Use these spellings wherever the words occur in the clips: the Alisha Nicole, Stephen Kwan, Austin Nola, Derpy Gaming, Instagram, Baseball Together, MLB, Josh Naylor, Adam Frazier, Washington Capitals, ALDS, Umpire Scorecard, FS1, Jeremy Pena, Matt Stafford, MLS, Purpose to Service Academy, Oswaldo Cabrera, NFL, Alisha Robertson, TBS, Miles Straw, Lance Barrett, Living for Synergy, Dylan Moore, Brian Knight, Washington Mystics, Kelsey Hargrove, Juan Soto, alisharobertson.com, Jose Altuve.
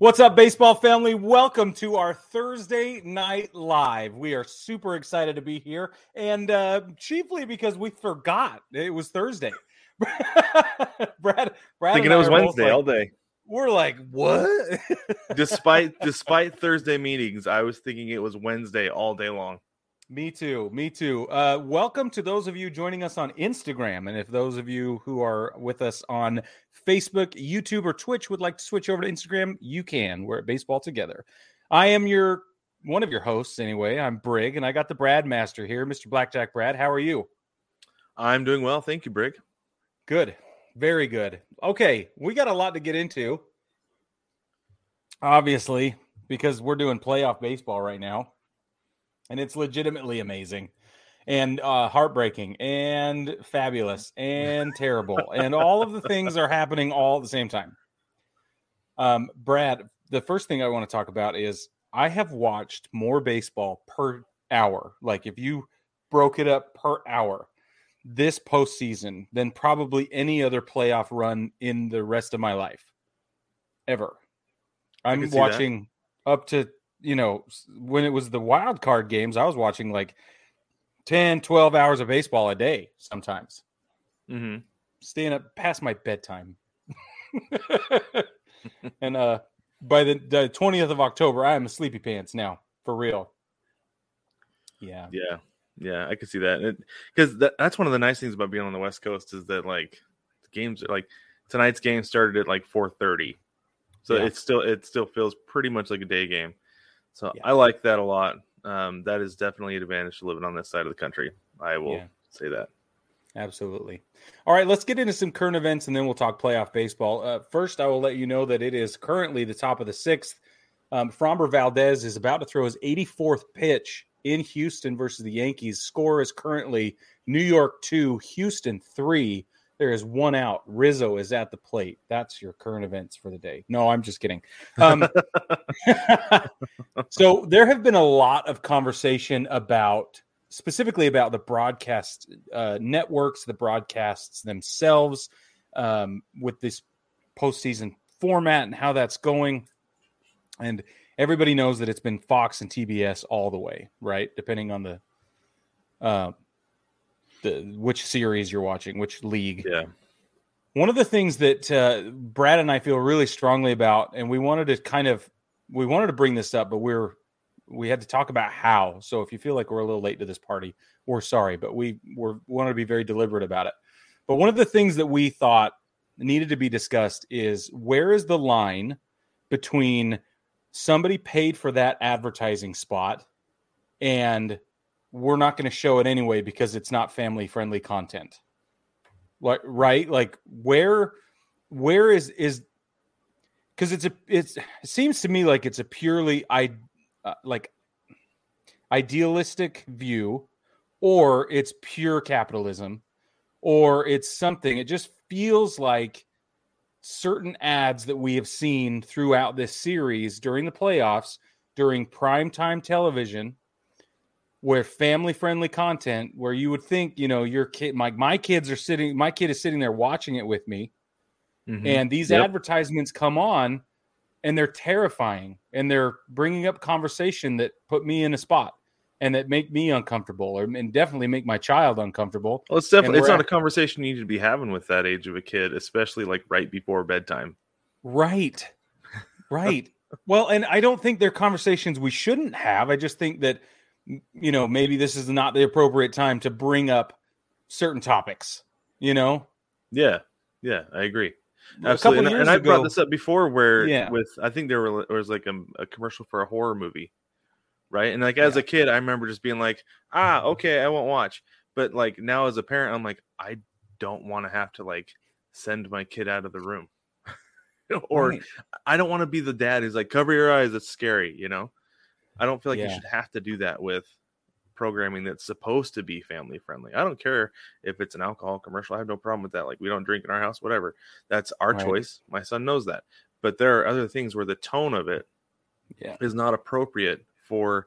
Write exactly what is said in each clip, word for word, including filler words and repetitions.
What's up, baseball family? Welcome to our Thursday Night Live. We are super excited to be here, and uh, chiefly because we forgot it was Thursday. Brad, Brad thinking it was Wednesday like, all day. We're like, what? despite despite Thursday meetings, I was thinking it was Wednesday all day long. Me too. Me too. Uh, welcome to those of you joining us on Instagram. And if those of you who are with us on Facebook, YouTube, or Twitch would like to switch over to Instagram, you can. We're at Baseball Together. I am your one of your hosts anyway. I'm Brig, and I got the Brad Master here, Mister Blackjack Brad. How are you? I'm doing well. Thank you, Brig. Good. Very good. Okay. We got a lot to get into, obviously, because we're doing playoff baseball right now. And it's legitimately amazing and uh, heartbreaking and fabulous and terrible. And all of the things are happening all at the same time. Um, Brad, the first thing I want to talk about is I have watched more baseball per hour. Like if you broke it up per hour this postseason than probably any other playoff run in the rest of my life ever. I'm watching that. Up to... You know, when it was the wild card games, I was watching like ten, twelve hours of baseball a day sometimes. Mm-hmm. Staying up past my bedtime. And uh, by the, the twentieth of October, I am a sleepy pants now, for real. Yeah. Yeah. Yeah, I could see that. Because that, that's one of the nice things about being on the West Coast is that, like, the games are like tonight's game started at like four thirty. So yeah. it's still it still feels pretty much like a day game. So yeah. I like that a lot. Um, that is definitely an advantage to living on this side of the country. I will yeah. say that. Absolutely. All right, let's get into some current events, and then we'll talk playoff baseball. Uh, first, I will let you know that it is currently the top of the sixth. Um, Framber Valdez is about to throw his eighty-fourth pitch in Houston versus the Yankees. Score is currently New York two, Houston three. There is one out. Rizzo is at the plate. That's your current events for the day. No, I'm just kidding. Um, so there have been a lot of conversation about, specifically about the broadcast uh, networks, the broadcasts themselves um, with this postseason format and how that's going. And everybody knows that it's been Fox and T B S all the way, right? Depending on the... Uh, The, which series you're watching, which league. Yeah. One of the things that uh, Brad and I feel really strongly about, and we wanted to kind of, we wanted to bring this up, but we're, we had to talk about how. So if you feel like we're a little late to this party, we're sorry, but we were wanted to be very deliberate about it. But one of the things that we thought needed to be discussed is where is the line between somebody paid for that advertising spot and we're not going to show it anyway because it's not family-friendly content, like right? Like where, where is is because it's a it's it seems to me like it's a purely i uh, like idealistic view, or it's pure capitalism, or it's something. It just feels like certain ads that we have seen throughout this series during the playoffs, during primetime television. where family-friendly content, where you would think, you know, your kid, my my kids are sitting, my kid is sitting there watching it with me, mm-hmm. and these yep. advertisements come on, and they're terrifying, and they're bringing up conversation that put me in a spot, and that make me uncomfortable, or and definitely make my child uncomfortable. Well, it's definitely it's not at, a conversation you need to be having with that age of a kid, especially like right before bedtime. Right, right. Well, and I don't think they're conversations we shouldn't have. I just think that, you know, maybe this is not the appropriate time to bring up certain topics, you know? Yeah. Yeah, I agree. Absolutely. And, and I ago, brought this up before where yeah. with, I think there were, was like a, a commercial for a horror movie. Right. And like, as yeah. a kid, I remember just being like, ah, okay, I won't watch. But like now as a parent, I'm like, I don't want to have to like send my kid out of the room or right. I don't want to be the dad who's like, cover your eyes. It's scary. You know? I don't feel like yeah. you should have to do that with programming that's supposed to be family friendly. I don't care if it's an alcohol commercial. I have no problem with that. Like, we don't drink in our house, whatever. That's our right. choice. My son knows that. But there are other things where the tone of it yeah. is not appropriate for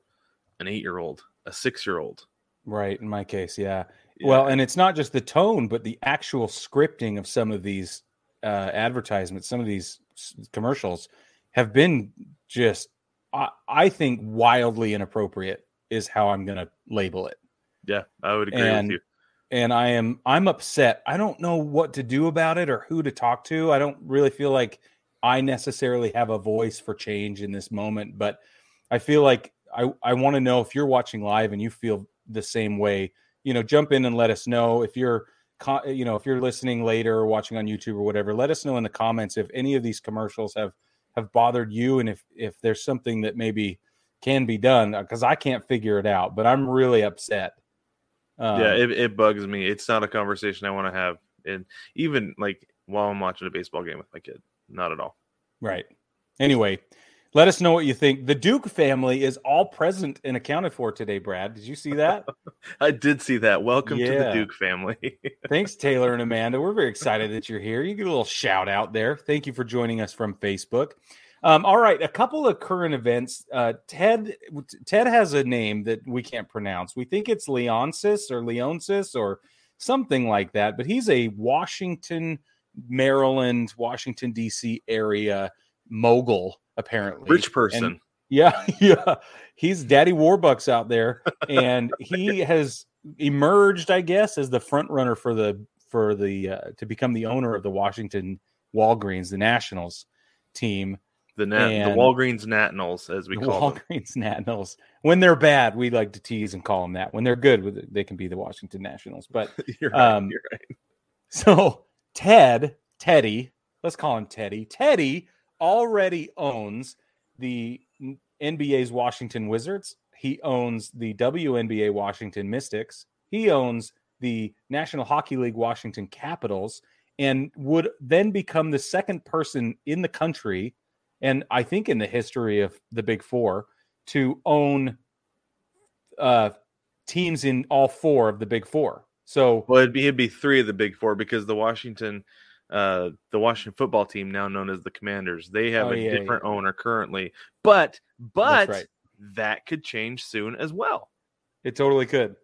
an eight-year-old, a six-year-old. Right, in my case, yeah. yeah. Well, and it's not just the tone, but the actual scripting of some of these uh, advertisements, some of these commercials have been just I think wildly inappropriate is how I'm going to label it. Yeah, I would agree and, with you. And I am, I'm upset. I don't know what to do about it or who to talk to. I don't really feel like I necessarily have a voice for change in this moment, but I feel like I, I want to know if you're watching live and you feel the same way, you know, jump in and let us know. If you're, you know, if you're listening later or watching on YouTube or whatever, let us know in the comments if any of these commercials have have bothered you, and if if there's something that maybe can be done, because I can't figure it out, but I'm really upset. Um, yeah, it, it bugs me. It's not a conversation I want to have, and even like while I'm watching a baseball game with my kid, not at all. Right. Anyway, let us know what you think. The Duke family is all present and accounted for today, Brad. Did you see that? I did see that. Welcome yeah. to the Duke family. Thanks, Taylor and Amanda. We're very excited that you're here. You get a little shout out there. Thank you for joining us from Facebook. Um, all right, a couple of current events. Uh, Ted Ted has a name that we can't pronounce. We think it's Leonsis or Leonsis or something like that, but he's a Washington, Maryland, Washington, D C area mogul. Apparently rich person. And yeah. Yeah. He's Daddy Warbucks out there. And he has emerged, I guess, as the front runner for the, for the, uh, to become the owner of the Washington Walgreens, the Nationals team, the Nat, and the Walgreens Nationals, as we call them. Walgreens Nationals. When they're bad, we like to tease and call them that. When they're good, they can be the Washington Nationals, but you're right, um, you're right. So Ted, Teddy, let's call him Teddy, Teddy, already owns the N B A's Washington Wizards. He owns the W N B A Washington Mystics. He owns the National Hockey League Washington Capitals, and would then become the second person in the country, and I think in the history of the Big Four, to own uh, teams in all four of the Big Four. So, well, it'd be it'd be three of the Big Four, because the Washington. Uh, the Washington football team, now known as the Commanders, they have oh, a yeah, different yeah. owner currently, but but right. that could change soon as well. It totally could,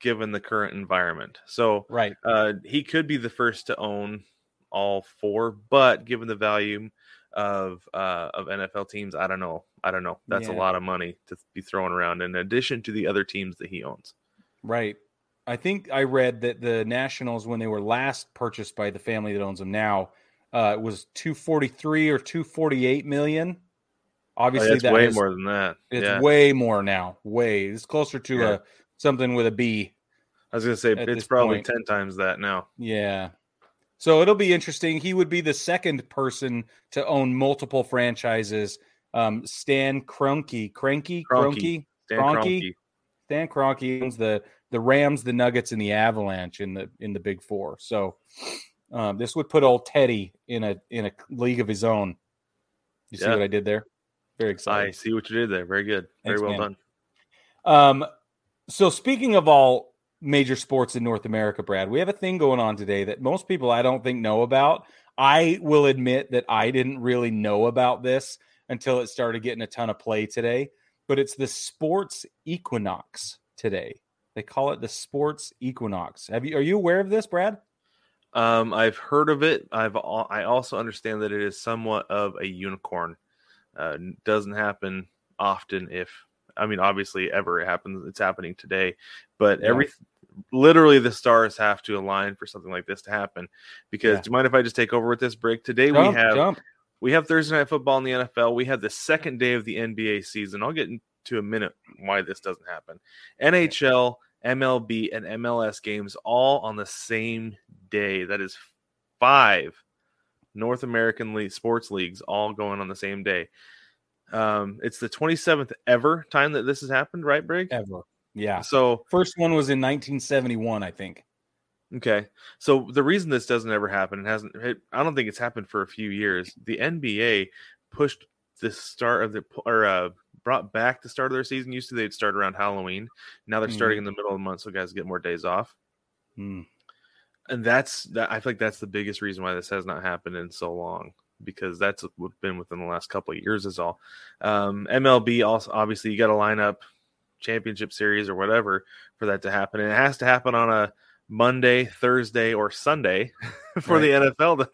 given the current environment. So right, uh, he could be the first to own all four, but given the value of uh, of N F L teams, I don't know, I don't know. That's yeah. a lot of money to be thrown around, in addition to the other teams that he owns. Right. I think I read that the Nationals, when they were last purchased by the family that owns them now, uh, was two forty-three or two forty-eight million. Obviously, oh, that's that way is, more than that. It's yeah. way more now. Way it's closer to yeah. a something with a B. I was going to say it's probably point. ten times that now. Yeah. So it'll be interesting. He would be the second person to own multiple franchises. Um, Stan Kroenke, Cranky, Kroenke, Stan Kroenke. Stan Kroenke owns the. The Rams, the Nuggets, and the Avalanche in the in the Big Four. So um, this would put old Teddy in a in a league of his own. You yeah. see what I did there? Very exciting. I see what you did there. Very good. Thanks, Very well man. done. Um, so speaking of all major sports in North America, Brad, we have a thing going on today that most people I don't think know about. I will admit that I didn't really know about this until it started getting a ton of play today. But it's the sports equinox. today. They call it the sports equinox. Have you? Are you aware of this, Brad? Um, I've heard of it. I've I also understand that it is somewhat of a unicorn. Uh, doesn't happen often. If I mean, obviously, ever it happens. It's happening today, but yeah. every literally the stars have to align for something like this to happen. Because yeah. do you mind if I just take over with this, Brig? Today jump, we have jump. we have Thursday Night Football in the N F L. We have the second day of the N B A season. I'll get into a minute why this doesn't happen. N H L. M L B and M L S games all on the same day. That is five North American league, sports leagues all going on the same day. Um, it's the twenty-seventh ever time that this has happened, right, Brig? Ever, yeah. So first one was in nineteen seventy-one, I think. Okay, so the reason this doesn't ever happen, it hasn't. It, I don't think it's happened for a few years. The N B A pushed the start of the or. Uh, brought back the start of their season. Used to they'd start around Halloween. Now they're mm. starting in the middle of the month, so guys get more days off. Mm. And that's that. I feel like that's the biggest reason why this has not happened in so long, because that's been within the last couple of years is all. Um, M L B also, obviously, you got to line up championship series or whatever for that to happen. And it has to happen on a Monday, Thursday, or Sunday for right. the N F L to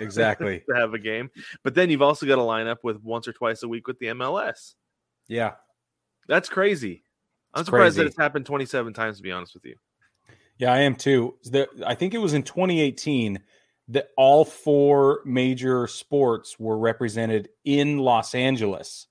exactly to have a game. But then you've also got to line up with once or twice a week with the M L S. Yeah, that's crazy. I'm it's surprised crazy. that it's happened twenty-seven times, to be honest with you. Yeah, I am too. The, I think it was in twenty eighteen that all four major sports were represented in Los Angeles,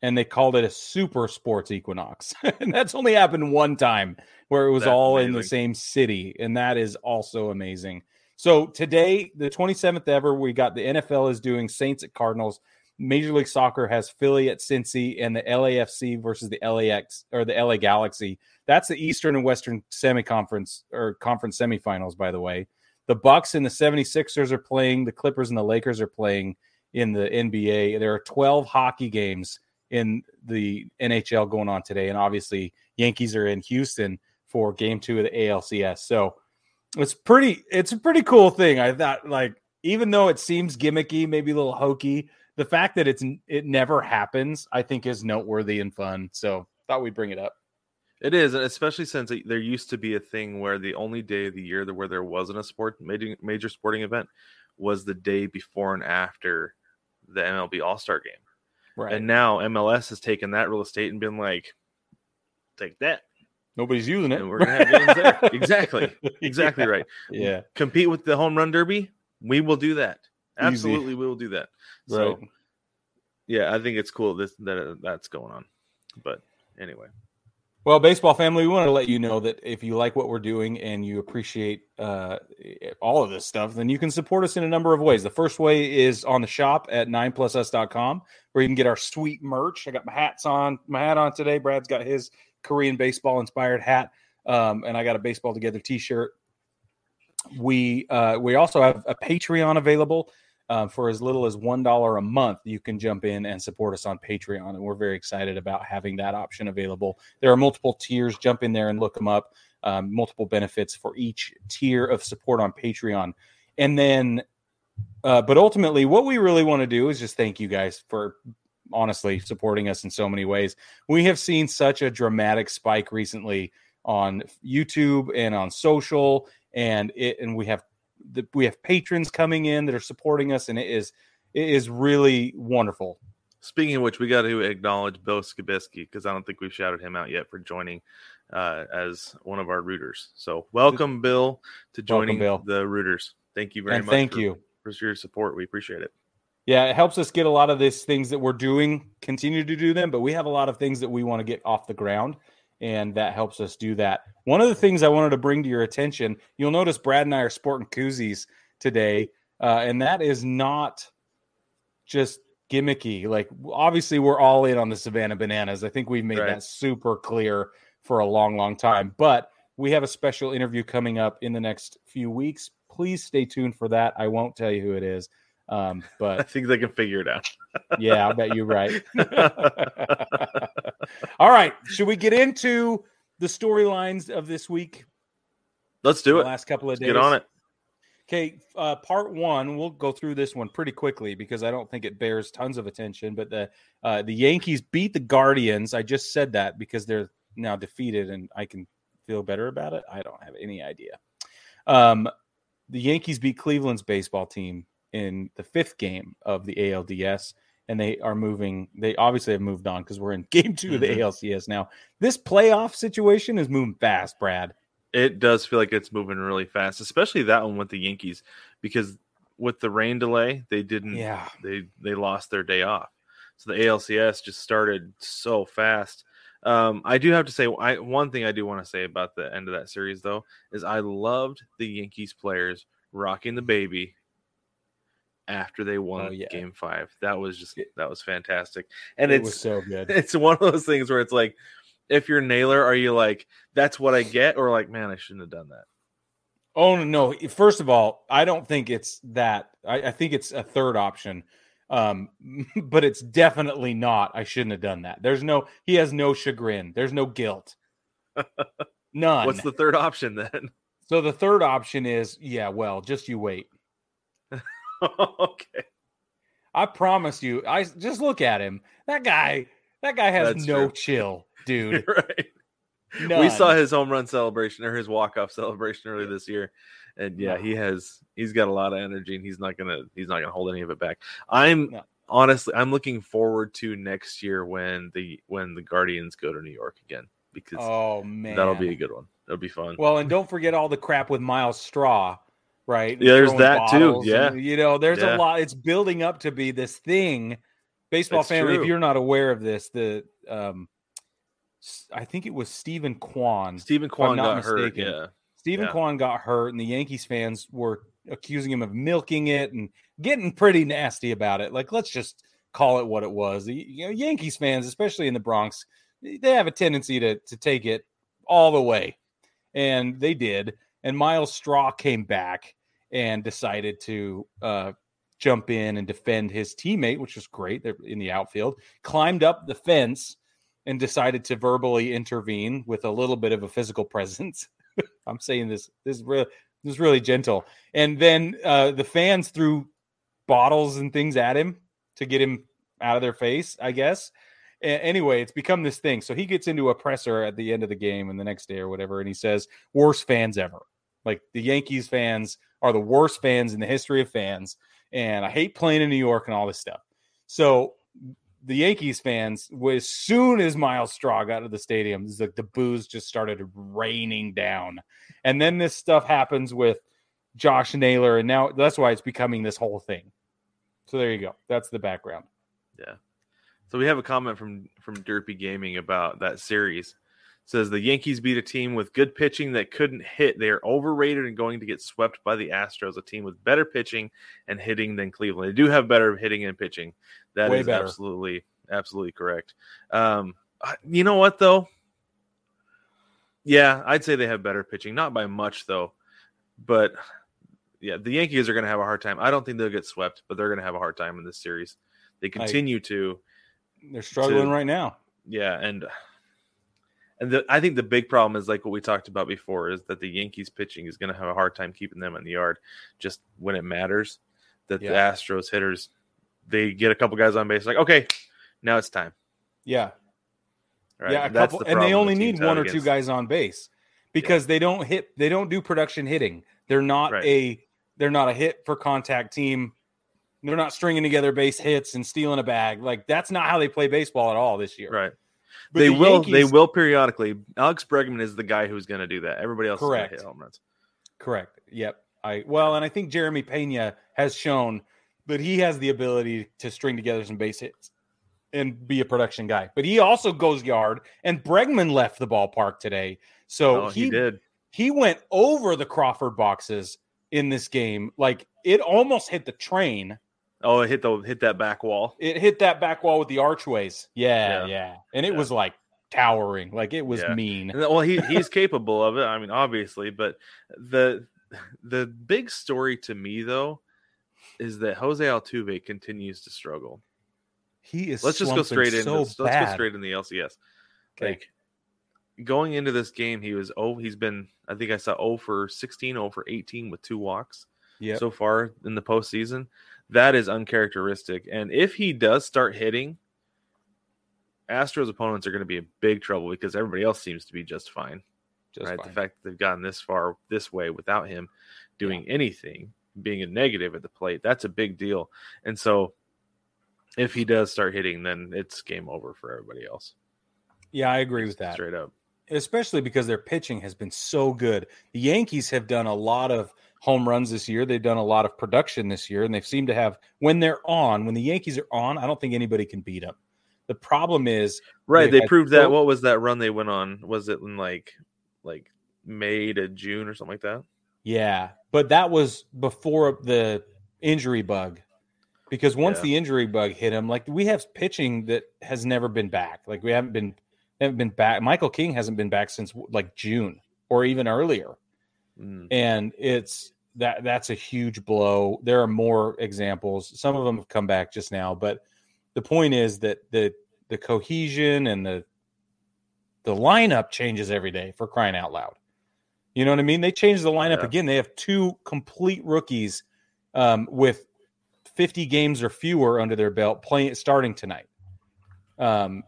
and they called it a super sports equinox. And that's only happened one time, where it was that's all amazing. in the same city, and that is also amazing. So today, the twenty-seventh ever, we got the N F L is doing Saints at Cardinals. Major League Soccer has Philly at Cincy, and the L A F C versus the L A X or the L A Galaxy. That's the Eastern and Western semi-conference or conference semifinals, by the way. The Bucks and the seventy-sixers are playing. The Clippers and the Lakers are playing in the N B A. There are twelve hockey games in the N H L going on today, and obviously Yankees are in Houston for game two of the A L C S. So it's pretty. It's a pretty cool thing. I thought, like, even though it seems gimmicky, maybe a little hokey, the fact that it's it never happens, I think, is noteworthy and fun. So thought we'd bring it up. It is, and especially since there used to be a thing where the only day of the year where there wasn't a sport major, major sporting event was the day before and after the M L B All-Star Game. Right. And now M L S has taken that real estate and been like, take that. Nobody's using it. And we're gonna have games there. Exactly. Exactly yeah. right. Yeah. Compete with the home run derby. We will do that. Absolutely, easy. We will do that. So, right. yeah, I think it's cool this, that that's going on. But anyway. Well, baseball family, we want to let you know that if you like what we're doing and you appreciate uh, all of this stuff, then you can support us in a number of ways. The first way is on the shop at nine plus us dot com, where you can get our sweet merch. I got my hats on, my hat on today. Brad's got his Korean baseball-inspired hat, um, and I got a Baseball Together T-shirt. We uh, we also have a Patreon available. Uh, for as little as one dollar a month, you can jump in and support us on Patreon, and we're very excited about having that option available. There are multiple tiers. Jump in there and look them up. Um, multiple benefits for each tier of support on Patreon. And then, uh, but ultimately, what we really want to do is just thank you guys for honestly supporting us in so many ways. We have seen such a dramatic spike recently on YouTube and on social, and it and we have The, we have patrons coming in that are supporting us, and it is it is really wonderful. Speaking of which, we got to acknowledge Bo Skibisky, because I don't think we've shouted him out yet for joining uh, as one of our rooters. So welcome, Bill, to joining welcome, Bill. the rooters. Thank you very and much thank for, you. for your support. We appreciate it. Yeah, it helps us get a lot of these things that we're doing, continue to do them, but we have a lot of things that we want to get off the ground. And that helps us do that. One of the things I wanted to bring to your attention, you'll notice Brad and I are sporting koozies today, uh, and that is not just gimmicky. Like, obviously, we're all in on the Savannah Bananas. I think we've made right. that super clear for a long, long time. But we have a special interview coming up in the next few weeks. Please stay tuned for that. I won't tell you who it is. Um, but I think they can figure it out. Yeah, I'll bet you're right. All right. Should we get into the storylines of this week? Let's do it. The last couple of Let's days. Get on it. Okay. Uh, part one, we'll go through this one pretty quickly because I don't think it bears tons of attention, but the, uh, the Yankees beat the Guardians. I just said that because they're now defeated and I can feel better about it? I don't have any idea. Um, the Yankees beat Cleveland's baseball team in the fifth game of the A L D S, and they are moving. They obviously have moved on because we're in game two of the mm-hmm. A L C S now. This playoff situation is moving fast, Brad. It does feel like it's moving really fast, especially that one with the Yankees, because with the rain delay, they didn't. Yeah. They they lost their day off, so the A L C S just started so fast. Um, I do have to say, I, one thing I do want to say about the end of that series, though, is I loved the Yankees players rocking the baby after they won oh, yeah. Game Five. That was just that was fantastic, and it it's was so good. It's one of those things where it's like, if you're Naylor, are you like, that's what I get? Or like, man, I shouldn't have done that. Oh, no. First of all, I don't think it's that. I, I think it's a third option. Um, but it's definitely not, I shouldn't have done that. There's no, he has no chagrin. There's no guilt. None. What's the third option then? So the third option is, yeah, well, just you wait. Okay. I promise you. I just look at him. That guy, that guy has that's no true. Chill. Dude, right? None. We saw his home run celebration or his walk-off celebration earlier this year, and yeah, no. he has he's got a lot of energy, and he's not gonna he's not gonna hold any of it back. I'm no. honestly, I'm looking forward to next year when the when the Guardians go to New York again, because oh man, that'll be a good one. That'll be fun. Well, and don't forget all the crap with Miles Straw, right? Yeah, there's that too. Yeah, and, you know, there's yeah. a lot. It's building up to be this thing. Baseball it's family, true. If you're not aware of this, the um. I think it was Stephen Kwan. Stephen Kwan got mistaken. hurt. Yeah, Stephen yeah. Kwan got hurt, and the Yankees fans were accusing him of milking it and getting pretty nasty about it. Like, let's just call it what it was. The you know, Yankees fans, especially in the Bronx, they have a tendency to to take it all the way, and they did. And Miles Straw came back and decided to uh, jump in and defend his teammate, which was great. They're in the outfield, climbed up the fence, and decided to verbally intervene with a little bit of a physical presence. I'm saying this this is really, this is really gentle. And then uh, the fans threw bottles and things at him to get him out of their face, I guess. A- anyway, it's become this thing. So he gets into a presser at the end of the game and the next day or whatever, and he says, worst fans ever. Like, the Yankees fans are the worst fans in the history of fans, and I hate playing in New York and all this stuff. So the Yankees fans, as soon as Miles Straw got to the stadium, the, the booze just started raining down. And then this stuff happens with Josh Naylor, and now that's why it's becoming this whole thing. So there you go. That's the background. Yeah. So we have a comment from, from Derpy Gaming about that series. It says, the Yankees beat a team with good pitching that couldn't hit. They are overrated and going to get swept by the Astros, a team with better pitching and hitting than Cleveland. They do have better hitting and pitching. That Way is better. absolutely, absolutely correct. Um, you know what, though? Yeah, I'd say they have better pitching. Not by much, though. But, yeah, the Yankees are going to have a hard time. I don't think they'll get swept, but they're going to have a hard time in this series. They continue I, to. They're struggling to, right now. Yeah, and and the, I think the big problem is, like what we talked about before, is that the Yankees pitching is going to have a hard time keeping them in the yard just when it matters, that yeah. the Astros hitters – they get a couple guys on base, like, okay, now it's time. Yeah. Right. Yeah, a That's couple, the and they only the need one or against. two guys on base because yeah. they don't hit, they don't do production hitting. They're not right. a they're not a hit for contact team. They're not stringing together base hits and stealing a bag. Like, that's not how they play baseball at all this year. Right. But they the will Yankees, they will periodically. Alex Bregman is the guy who's going to do that. Everybody else correct. is going to hit home runs. Correct. Yep. I well, and I think Jeremy Pena has shown but he has the ability to string together some base hits and be a production guy. But he also goes yard, and Bregman left the ballpark today. So oh, he, he did. He went over the Crawford boxes in this game. Like, it almost hit the train. Oh, it hit the hit that back wall. It hit that back wall with the archways. Yeah, yeah. yeah. And it yeah. was like towering. Like, it was yeah. mean. Well, he he's capable of it. I mean, obviously, but the the big story to me, though, is that Jose Altuve continues to struggle. He is let's just go straight in. So let's, let's go straight in the L C S. Okay. Like, going into this game, he was oh he's been I think I saw oh for sixteen, oh for eighteen with two walks yep. so far in the postseason. That is uncharacteristic. And if he does start hitting, Astros opponents are going to be in big trouble because everybody else seems to be just fine. Just right, fine. The fact that they've gotten this far this way without him doing yeah. anything, being a negative at the plate, that's a big deal. And so if he does start hitting, then it's game over for everybody else. Yeah, I agree with that. Straight up. Especially because their pitching has been so good. The Yankees have done a lot of home runs this year. They've done a lot of production this year, and they've seemed to have, when they're on, when the Yankees are on, I don't think anybody can beat them. The problem is... Right, they, they proved that. So, what was that run they went on? Was it in like like May to June or something like that? Yeah, but that was before the injury bug. Because once yeah. the injury bug hit him, like we have pitching that has never been back. Like we haven't been... haven't been back. Michael King hasn't been back since like June or even earlier. Mm. And it's that that's a huge blow. There are more examples. Some of them have come back just now, but the point is that the, the cohesion and the, the lineup changes every day, for crying out loud. You know what I mean? They change the lineup yeah. again. They have two complete rookies um, with fifty games or fewer under their belt playing starting tonight. Um,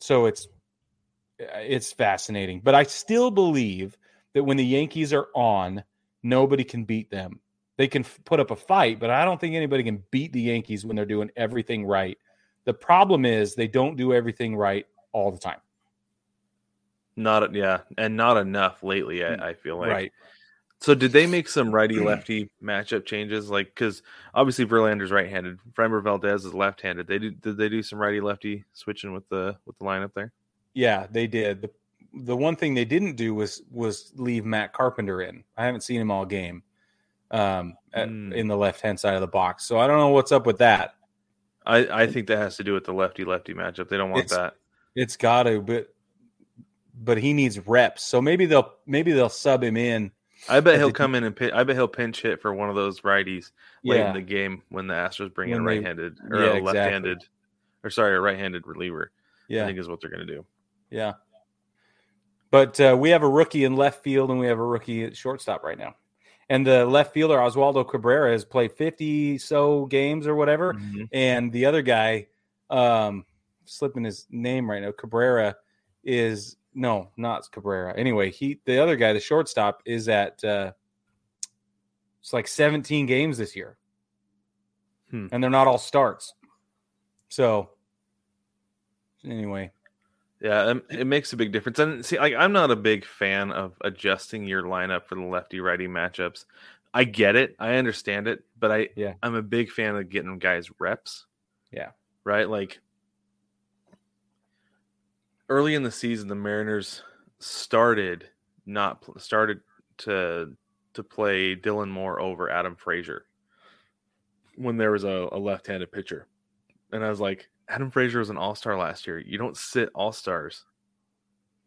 so it's, It's fascinating, but I still believe that when the Yankees are on, nobody can beat them. They can f- put up a fight, but I don't think anybody can beat the Yankees when they're doing everything right. The problem is they don't do everything right all the time. Not, yeah, and not enough lately, I, I feel like. Right. So did they make some righty-lefty matchup changes? Like, because obviously Verlander's right-handed, Framber Valdez is left-handed. They did, did they do some righty-lefty switching with the with the lineup there? Yeah, they did. The, the one thing they didn't do was was leave Matt Carpenter in. I haven't seen him all game um, at, mm. in the left-hand side of the box. So I don't know what's up with that. I, I think that has to do with the lefty-lefty matchup. They don't want it's, that. It's got to, but but he needs reps. So maybe they'll maybe they'll sub him in. I bet he'll come in and pinch, I bet he'll pinch hit for one of those righties late yeah. in the game when the Astros bring when in a right-handed they, or yeah, a left-handed exactly. or sorry, a right-handed reliever. Yeah. I think is what they're going to do. Yeah. But uh, we have a rookie in left field and we have a rookie at shortstop right now. And the left fielder, Oswaldo Cabrera, has played fifty so games or whatever. Mm-hmm. And the other guy, um, slipping his name right now, Cabrera is – no, not Cabrera. Anyway, he the other guy, the shortstop, is at uh, – it's like seventeen games this year. Hmm. And they're not all starts. So, anyway – yeah, it makes a big difference. And see, like, I'm not a big fan of adjusting your lineup for the lefty-righty matchups. I get it. I understand it. But I, yeah. I'm a big fan of getting guys reps. Yeah. Right? Like, early in the season, the Mariners started not started to to play Dylan Moore over Adam Frazier when there was a, a left-handed pitcher. And I was like, Adam Frazier was an all-star last year. You don't sit all-stars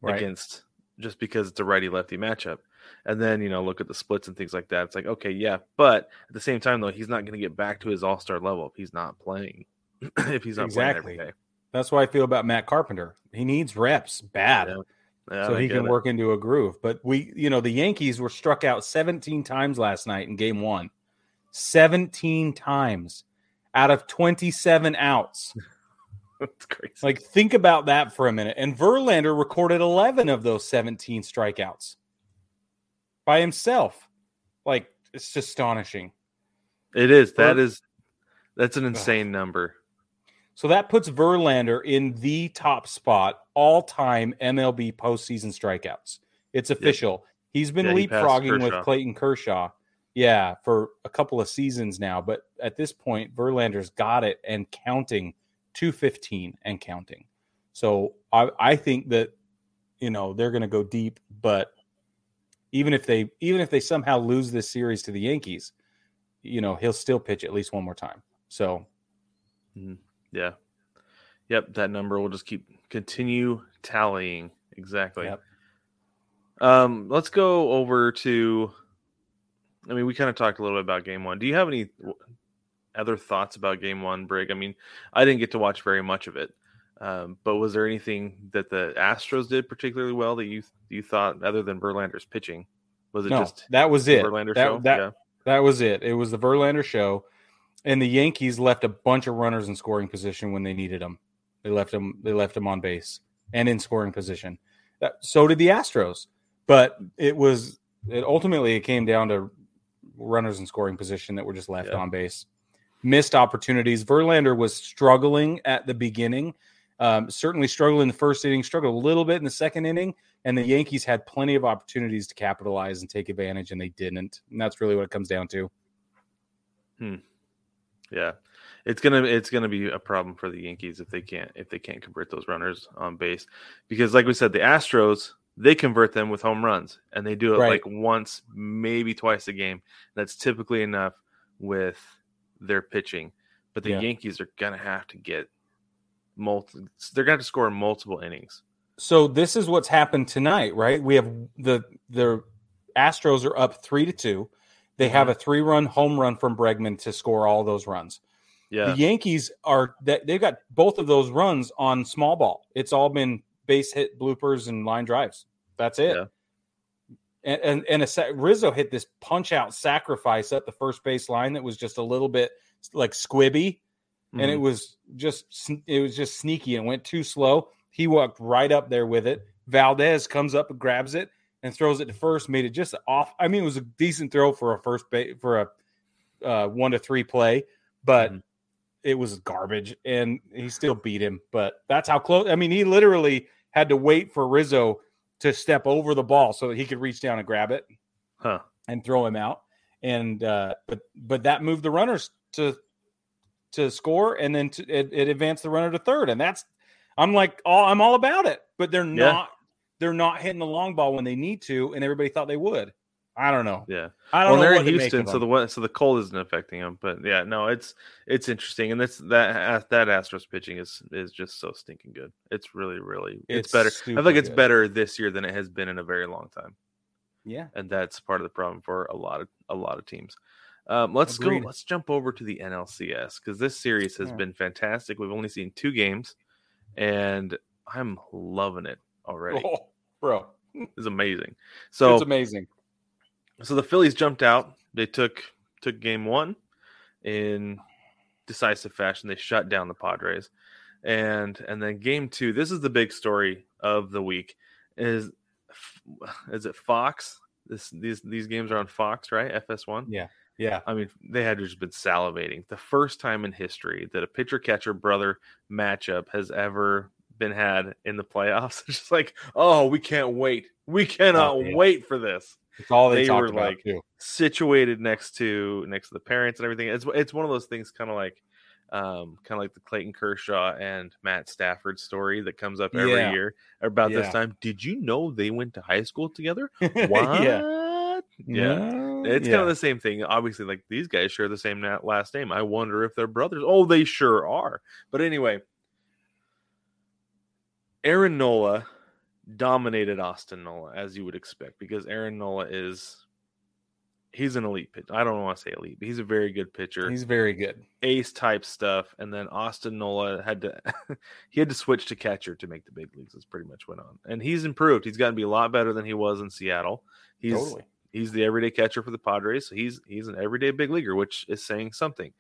right. against just because it's a righty-lefty matchup. And then, you know, look at the splits and things like that. It's like, okay, yeah. But at the same time, though, he's not going to get back to his all-star level if he's not playing, if he's not exactly. playing every day. That's why I feel about Matt Carpenter. He needs reps bad yeah. Yeah, so I he can it. work into a groove. But, we, you know, the Yankees were struck out seventeen times last night in game one. seventeen times out of twenty-seven outs. That's crazy. Like, think about that for a minute. And Verlander recorded eleven of those seventeen strikeouts by himself. Like, it's astonishing. It is. That Ver- is, that's an insane Ugh. number. So that puts Verlander in the top spot all-time M L B postseason strikeouts. It's official. Yep. He's been yeah, leapfrogging he with Clayton Kershaw, yeah, for a couple of seasons now. But at this point, Verlander's got it and counting. two fifteen and counting. So I, I think that, you know, they're going to go deep, but even if they, even if they somehow lose this series to the Yankees, you know, he'll still pitch at least one more time. So. Yeah. Yep. That number will just keep continue tallying. Exactly. Yep. Um, let's go over to, I mean, we kind of talked a little bit about game one. Do you have any other thoughts about game one, Brig? I mean, I didn't get to watch very much of it, um, but was there anything that the Astros did particularly well that you you thought other than Verlander's pitching? Was it no, just that was it? Verlander that, show? That, yeah. that was it. It was the Verlander show, and the Yankees left a bunch of runners in scoring position when they needed them. They left him. They left him on base and in scoring position. That, so did the Astros, but it was it ultimately it came down to runners in scoring position that were just left yeah. on base. Missed opportunities. Verlander was struggling at the beginning. Um, certainly struggled in the first inning, struggled a little bit in the second inning, and the Yankees had plenty of opportunities to capitalize and take advantage, and they didn't. And that's really what it comes down to. Hmm. Yeah, it's gonna it's gonna be a problem for the Yankees if they can't if they can't convert those runners on base, because like we said, the Astros, they convert them with home runs, and they do it right. like once, maybe twice a game. That's typically enough with their pitching, but the yeah. Yankees are gonna have to get. Multi, they're going to score multiple innings. So this is what's happened tonight, right? We have the the Astros are up three to two. They have a three run home run from Bregman to score all those runs. Yeah, the Yankees are they've got both of those runs on small ball. It's all been base hit, bloopers, and line drives. That's it. Yeah. And and and a, Rizzo hit this punch out sacrifice at the first base line that was just a little bit like squibby. And it was just it was just sneaky and went too slow. He walked right up there with it. Valdez comes up and grabs it and throws it to first. Made it just off. I mean, it was a decent throw for a first base for a uh, one to three play, but mm-hmm. it was garbage. And he still beat him. But that's how close. I mean, he literally had to wait for Rizzo to step over the ball so that he could reach down and grab it huh. and throw him out. And uh, but but that moved the runners to. to score, and then to, it, it advanced the runner to third. And that's, I'm like, all I'm all about it, but they're not, yeah. they're not hitting the long ball when they need to. And everybody thought they would. I don't know. Yeah. I don't well, know. They're what in Houston. So the, so the cold isn't affecting them, but yeah, no, it's, it's interesting. And that's, that, that Astros pitching is, is just so stinking good. It's really, really, it's, it's better. I feel like it's good. better this year than it has been in a very long time. Yeah. And that's part of the problem for a lot of, a lot of teams. Um, let's Agreed. go. Let's jump over to the N L C S because this series has yeah. been fantastic. We've only seen two games, and I'm loving it already, oh, bro. It's amazing. So it's amazing. So the Phillies jumped out. They took took game one in decisive fashion. They shut down the Padres, and and then game two. This is the big story of the week. Is is it Fox? This these these games are on Fox, right? F S one. Yeah. Yeah, I mean, they had just been salivating. The first time in history that a pitcher-catcher brother matchup has ever been had in the playoffs. It's just like, oh, we can't wait. We cannot oh, wait for this. It's all they, they talked were about, like too. situated next to next to the parents and everything. It's it's one of those things, kind of like, um, kind of like the Clayton Kershaw and Matt Stafford story that comes up every yeah. year about yeah. this time. Did you know they went to high school together? What? yeah. yeah. It's yeah. kind of the same thing. Obviously, like these guys share the same last name. I wonder if they're brothers. Oh, they sure are. But anyway, Aaron Nola dominated Austin Nola, as you would expect, because Aaron Nola is he's an elite pitcher. I don't want to say elite, but he's a very good pitcher. He's very good. Ace type stuff. And then Austin Nola had to he had to switch to catcher to make the big leagues. That's pretty much went on. And he's improved. He's gotten to be a lot better than he was in Seattle. He's totally. He's the everyday catcher for the Padres. So he's he's an everyday big leaguer, which is saying something.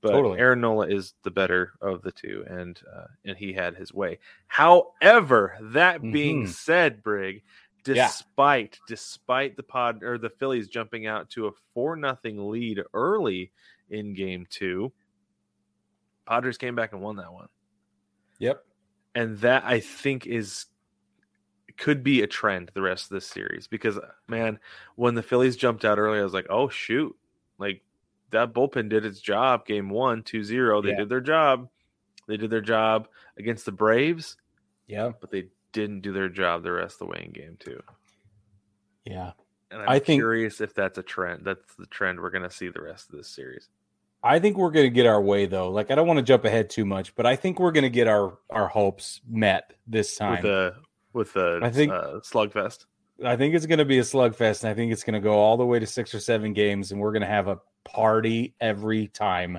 But totally. Aaron Nola is the better of the two, and uh, and he had his way. However, that being mm-hmm. said, Brig, despite yeah. despite the pod or the Phillies jumping out to a four nothing lead early in game two, Padres came back and won that one. Yep, and that I think is. Could be a trend the rest of this series because, man, when the Phillies jumped out early, I was like, oh, shoot. Like, that bullpen did its job. Game one, two zero They yeah. did their job. They did their job against the Braves. Yeah. But they didn't do their job the rest of the way in game two. Yeah. And I'm I think, curious if that's a trend. That's the trend we're going to see the rest of this series. I think we're going to get our way, though. Like, I don't want to jump ahead too much, but I think we're going to get our, our hopes met this time. With the With the uh, slugfest. I think it's going to be a slugfest, and I think it's going to go all the way to six or seven games, and we're going to have a party every time.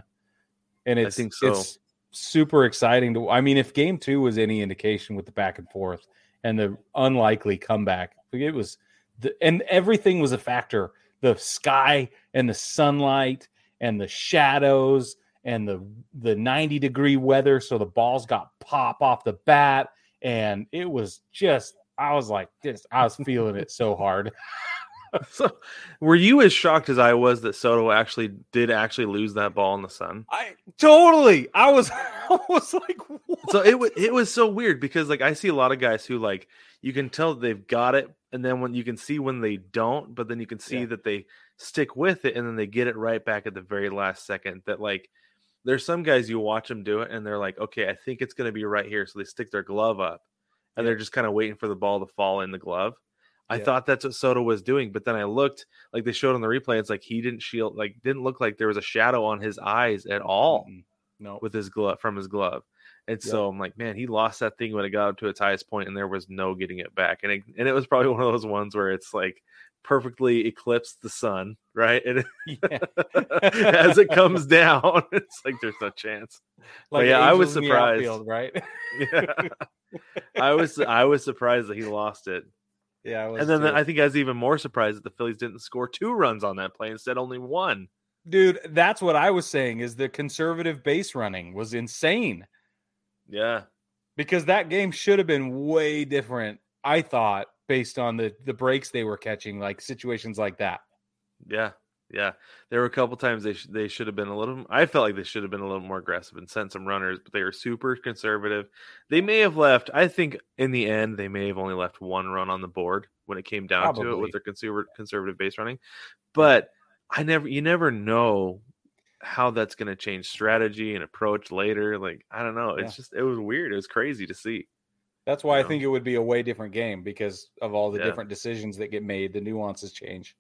And it's, I think so. It's super exciting. to. I mean, if game two was any indication with the back and forth and the unlikely comeback, it was the, and everything was a factor. The sky and the sunlight and the shadows and the the ninety degree weather, so the balls got pop off the bat, and it was just, I was like this, I was feeling it so hard. So, were you as shocked as I was that Soto actually did actually lose that ball in the sun? I totally. I was. I was like, what? So it was. It was so weird because like I see a lot of guys who like you can tell they've got it, and then when you can see when they don't, but then you can see yeah. that they stick with it, and then they get it right back at the very last second. That like there's some guys you watch them do it, and they're like, okay, I think it's gonna be right here, so they stick their glove up, and yeah. they're just kind of waiting for the ball to fall in the glove. I yeah. thought that's what Soto was doing, but then I looked, like they showed on the replay, it's like he didn't shield, like didn't look like there was a shadow on his eyes at all. No, with his glove from his glove, and yeah. so I'm like, man, he lost that thing when it got up to its highest point, and there was no getting it back, and it, and it was probably one of those ones where it's like perfectly eclipsed the sun, right? And yeah. as it comes down, it's like there's no chance. Like but yeah, I was surprised, outfield, right? yeah, I was I was surprised that he lost it. Yeah, I was and then the, I think I was even more surprised that the Phillies didn't score two runs on that play, instead only one. Dude, that's what I was saying, is the conservative base running was insane. Yeah. Because that game should have been way different, I thought, based on the, the breaks they were catching, like situations like that. Yeah, yeah. There were a couple times they, sh- they should have been a little – I felt like they should have been a little more aggressive and sent some runners, but they were super conservative. They may have left – I think in the end they may have only left one run on the board when it came down Probably. to it with their conserv- conservative base running. But I never – you never know how that's going to change strategy and approach later. Like, I don't know. It's yeah. just – it was weird. It was crazy to see. That's why you I know? think it would be a way different game because of all the yeah. different decisions that get made. The nuances change.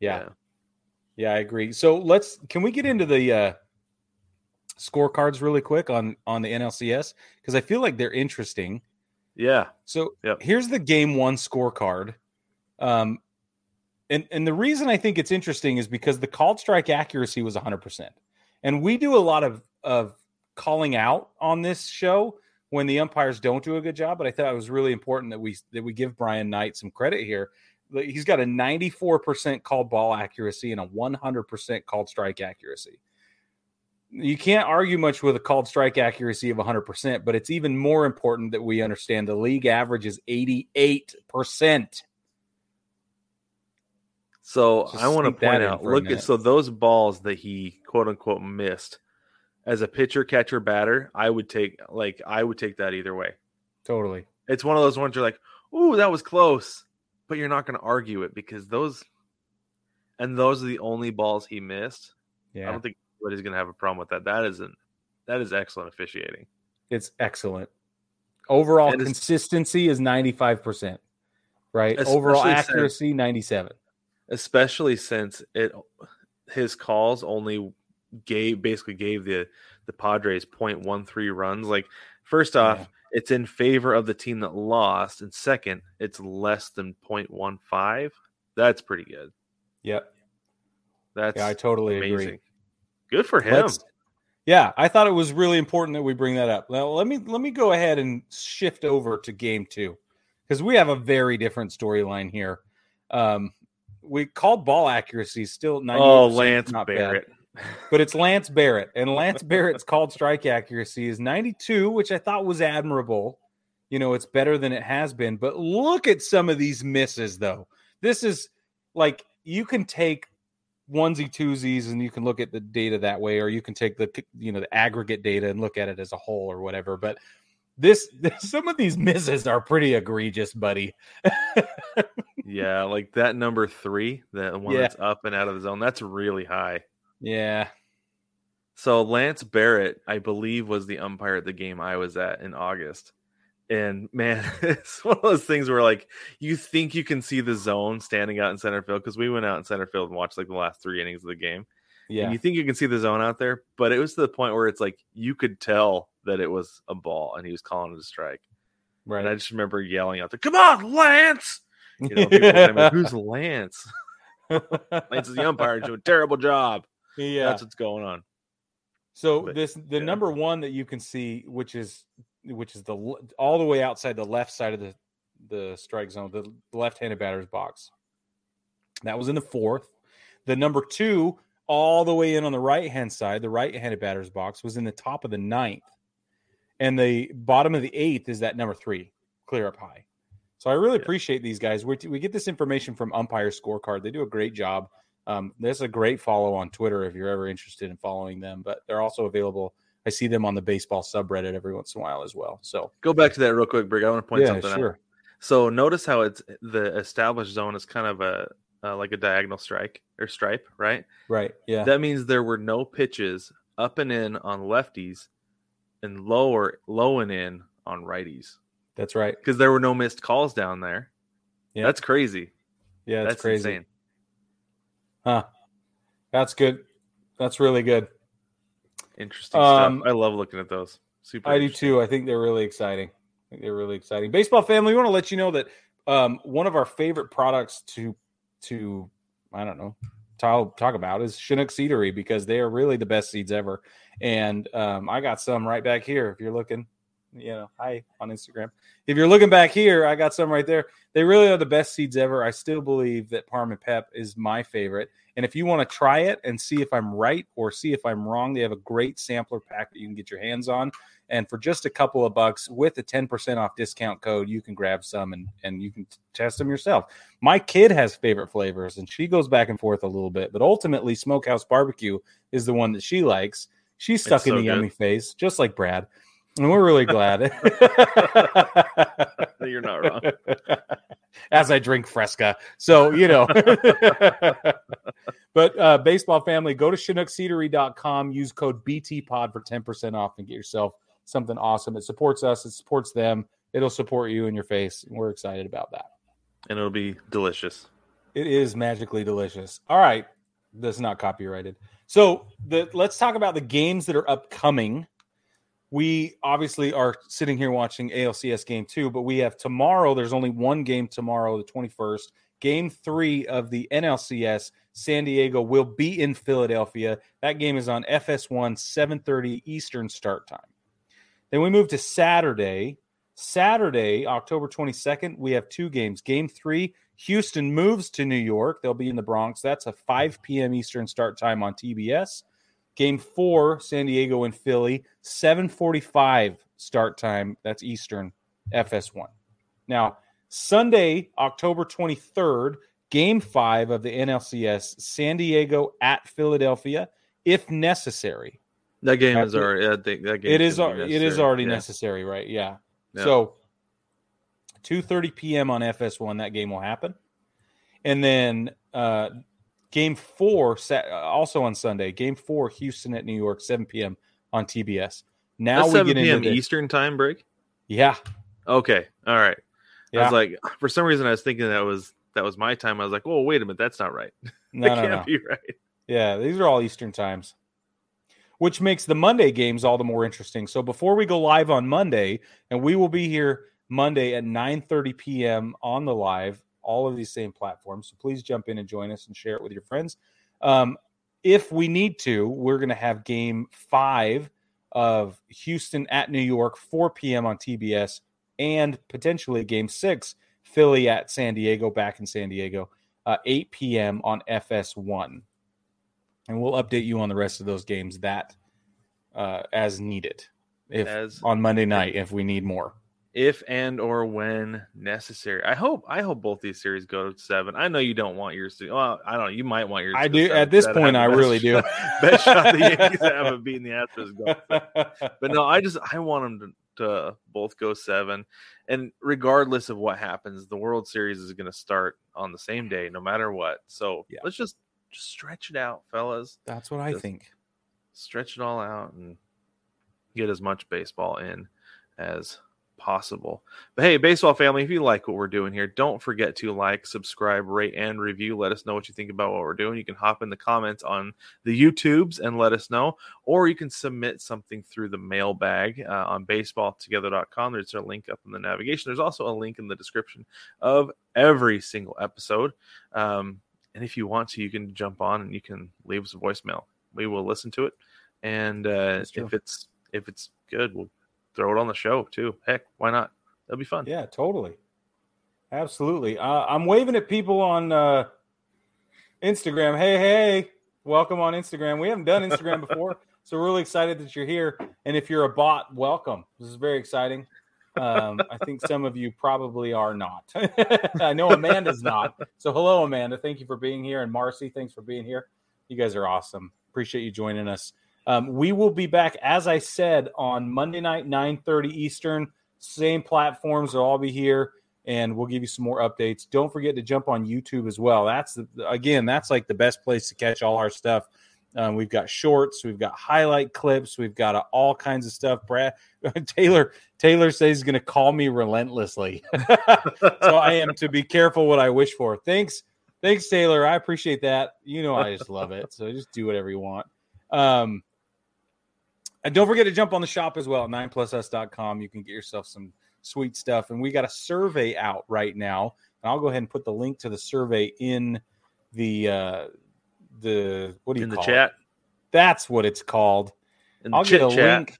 Yeah. yeah. Yeah, I agree. So let's can we get into the uh, scorecards really quick on, on the N L C S? Because I feel like they're interesting. Yeah. So yep. here's the game one scorecard. Um, and, and the reason I think it's interesting is because the called strike accuracy was one hundred percent. And we do a lot of, of calling out on this show when the umpires don't do a good job. But I thought it was really important that we that we give Brian Knight some credit here. He's got a ninety-four percent called ball accuracy and a one hundred percent called strike accuracy. You can't argue much with a called strike accuracy of one hundred percent, but it's even more important that we understand the league average is eighty-eight percent. So Just I want to point out, look at, so those balls that he quote unquote missed as a pitcher, catcher, batter, I would take like, I would take that either way. Totally. It's one of those ones you're like, ooh, that was close. But you're not going to argue it because those – and those are the only balls he missed. Yeah. I don't think anybody's going to have a problem with that. That isn't – that is excellent officiating. It's excellent. Overall and consistency is ninety-five percent, right? Overall accuracy, since, ninety-seven. Especially since it his calls only gave – basically gave the, the Padres point one three runs. Like, first off yeah. – it's in favor of the team that lost. And second, it's less than point one five. That's pretty good. Yep. That's yeah, I totally amazing. agree. Good for him. Let's, yeah, I thought it was really important that we bring that up. Now, let me let me go ahead and shift over to game two because we have a very different storyline here. Um, we called ball accuracy still ninety-eight percent. Oh, Lance not Barrett. Bad. But it's Lance Barrett, and Lance Barrett's called strike accuracy is ninety-two, which I thought was admirable. You know, it's better than it has been. But look at some of these misses, though. This is like you can take onesie twosies, and you can look at the data that way, or you can take the you know the aggregate data and look at it as a whole or whatever. But this, this some of these misses are pretty egregious, buddy. Yeah, like that number three, that one yeah. that's up and out of the zone, that's really high. Yeah. So Lance Barrett, I believe, was the umpire at the game I was at in August. And, man, it's one of those things where, like, you think you can see the zone standing out in center field because we went out in center field and watched, like, the last three innings of the game. Yeah. And you think you can see the zone out there, but it was to the point where it's like you could tell that it was a ball and he was calling it a strike. Right. And I just remember yelling out there, come on, Lance! You know, people were like, who's Lance? Lance is the umpire. He's doing a terrible job. Yeah, that's what's going on. So but, this the yeah. number one that you can see, which is which is the all the way outside the left side of the, the strike zone, the left-handed batter's box. That was in the fourth. The number two all the way in on the right-hand side, the right-handed batter's box, was in the top of the ninth. And the bottom of the eighth is that number three, clear up high. So I really yeah. appreciate these guys. We're t- we get this information from Umpire Scorecard. They do a great job. Um, there's a great follow on Twitter if you're ever interested in following them, but they're also available. I see them on the baseball subreddit every once in a while as well. So go back to that real quick, Brig. I want to point yeah, something sure. out. So notice how it's the established zone is kind of a uh, like a diagonal strike or stripe, right? Right. Yeah. That means there were no pitches up and in on lefties and lower low and in on righties. That's right. Because there were no missed calls down there. Yeah. That's crazy. Yeah, that's, that's crazy. Insane. Huh. That's good. That's really good. Interesting um, stuff. I love looking at those. Super. I do too. I think they're really exciting. I think they're really exciting. Baseball family, we want to let you know that um, one of our favorite products to to I don't know talk, talk about is Chinook Seedery, because they are really the best seeds ever. And um, I got some right back here. If you're looking, you know, hi on Instagram. If you're looking back here, I got some right there. They really are the best seeds ever. I still believe that Parm and Pep is my favorite. And if you want to try it and see if I'm right or see if I'm wrong, they have a great sampler pack that you can get your hands on. And for just a couple of bucks with a ten percent off discount code, you can grab some and, and you can t- test them yourself. My kid has favorite flavors, and she goes back and forth a little bit. But ultimately, Smokehouse Barbecue is the one that she likes. She's stuck it's in so the good. Yummy phase, just like Brad. And we're really glad. You're not wrong. As I drink Fresca. So, you know. But uh, baseball family, go to Chinook Seedery dot com. Use code B T Pod for ten percent off and get yourself something awesome. It supports us. It supports them. It'll support you in your face. And we're excited about that. And it'll be delicious. It is magically delicious. All right. That's not copyrighted. So the, let's talk about the games that are upcoming. We obviously are sitting here watching A L C S game two, but we have tomorrow. There's only one game tomorrow, the twenty-first. Game three of the N L C S, San Diego will be in Philadelphia. That game is on F S one, seven thirty Eastern start time. Then we move to Saturday. Saturday, October twenty-second, we have two games. Game three, Houston moves to New York. They'll be in the Bronx. That's a five p.m. Eastern start time on T B S. Game four, San Diego and Philly, seven forty-five start time. That's Eastern, F S one. Now, Sunday, October twenty-third, Game five of the N L C S, San Diego at Philadelphia, if necessary. That game After, is already I think that game It is, ar- it is already yeah. necessary, right? Yeah. yeah. So, two thirty p.m. on F S one, that game will happen. And then uh Game four, also on Sunday, Game four, Houston at New York, seven p.m. on T B S. Now that's we seven get into p m. Eastern time, break? Yeah. Okay. All right. Yeah. I was like, for some reason, I was thinking that was that was my time. I was like, oh, wait a minute. That's not right. No, that no, can't no. be right. Yeah, these are all Eastern times, which makes the Monday games all the more interesting. So before we go live on Monday, and we will be here Monday at nine thirty p.m. on the live, all of these same platforms. So please jump in and join us and share it with your friends. Um, if we need to, we're going to have game five of Houston at New York, four p.m. on T B S, and potentially game six, Philly at San Diego, back in San Diego, uh, eight p.m. on F S one. And we'll update you on the rest of those games that uh, as needed if as- on Monday night if we need more. If and or when necessary. I hope I hope both these series go to seven. I know you don't want yours to. Well, I don't know. You might want yours I to. I do. Seven. At this That'd point, I really shot, do. Best shot the Yankees have of beating the Astros. Go. But, but no, I just I want them to, to both go seven. And regardless of what happens, the World Series is going to start on the same day, no matter what. So yeah. let's just, just stretch it out, fellas. That's what just I think. Stretch it all out and get as much baseball in as possible. But hey, baseball family, if you like what we're doing here, don't forget to like, subscribe, rate, and review. Let us know what you think about what we're doing. You can hop in the comments on the YouTubes and let us know, or you can submit something through the mailbag uh, on baseball together dot com. There's a link up in the navigation. There's also a link in the description of every single episode. Um, and if you want to, you can jump on and you can leave us a voicemail. We will listen to it. And uh, if it's if it's good, we'll throw it on the show, too. Heck, why not? That'll be fun. Yeah, totally. Absolutely. Uh, I'm waving at people on uh, Instagram. Hey, hey. Welcome on Instagram. We haven't done Instagram before, so we're really excited that you're here. And if you're a bot, welcome. This is very exciting. Um, I think some of you probably are not. I know Amanda's not. So hello, Amanda. Thank you for being here. And Marcy, thanks for being here. You guys are awesome. Appreciate you joining us. Um, we will be back, as I said, on Monday night, nine thirty Eastern. Same platforms. They'll all be here, and we'll give you some more updates. Don't forget to jump on YouTube as well. That's the, again, that's like the best place to catch all our stuff. Um, we've got shorts, we've got highlight clips, we've got uh, all kinds of stuff. Brad Taylor Taylor says he's going to call me relentlessly, so I am to be careful what I wish for. Thanks, thanks Taylor, I appreciate that. You know I just love it, so just do whatever you want. Um, and don't forget to jump on the shop as well at nine plus us dot com. You can get yourself some sweet stuff, and we got a survey out right now. And I'll go ahead and put the link to the survey in the. Uh, The what do you in call the chat? It? That's what it's called. In I'll get a chat. link.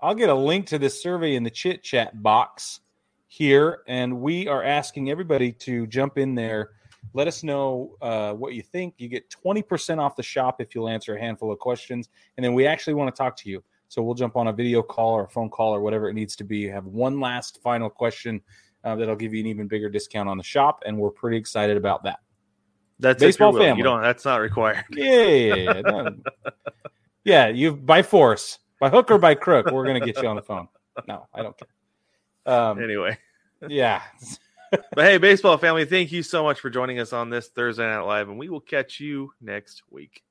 I'll get a link to this survey in the chit chat box here, and we are asking everybody to jump in there. Let us know uh, what you think. You get twenty percent off the shop if you'll answer a handful of questions, and then we actually want to talk to you. So we'll jump on a video call or a phone call or whatever it needs to be. You have one last final question uh, that'll give you an even bigger discount on the shop, and we're pretty excited about that. That's baseball family. You don't. That's not required. Yeah, yeah, yeah. No. Yeah. You by force, by hook or by crook, we're gonna get you on the phone. No, I don't care. Um, anyway, yeah. But hey, baseball family, thank you so much for joining us on this Thursday Night Live, and we will catch you next week.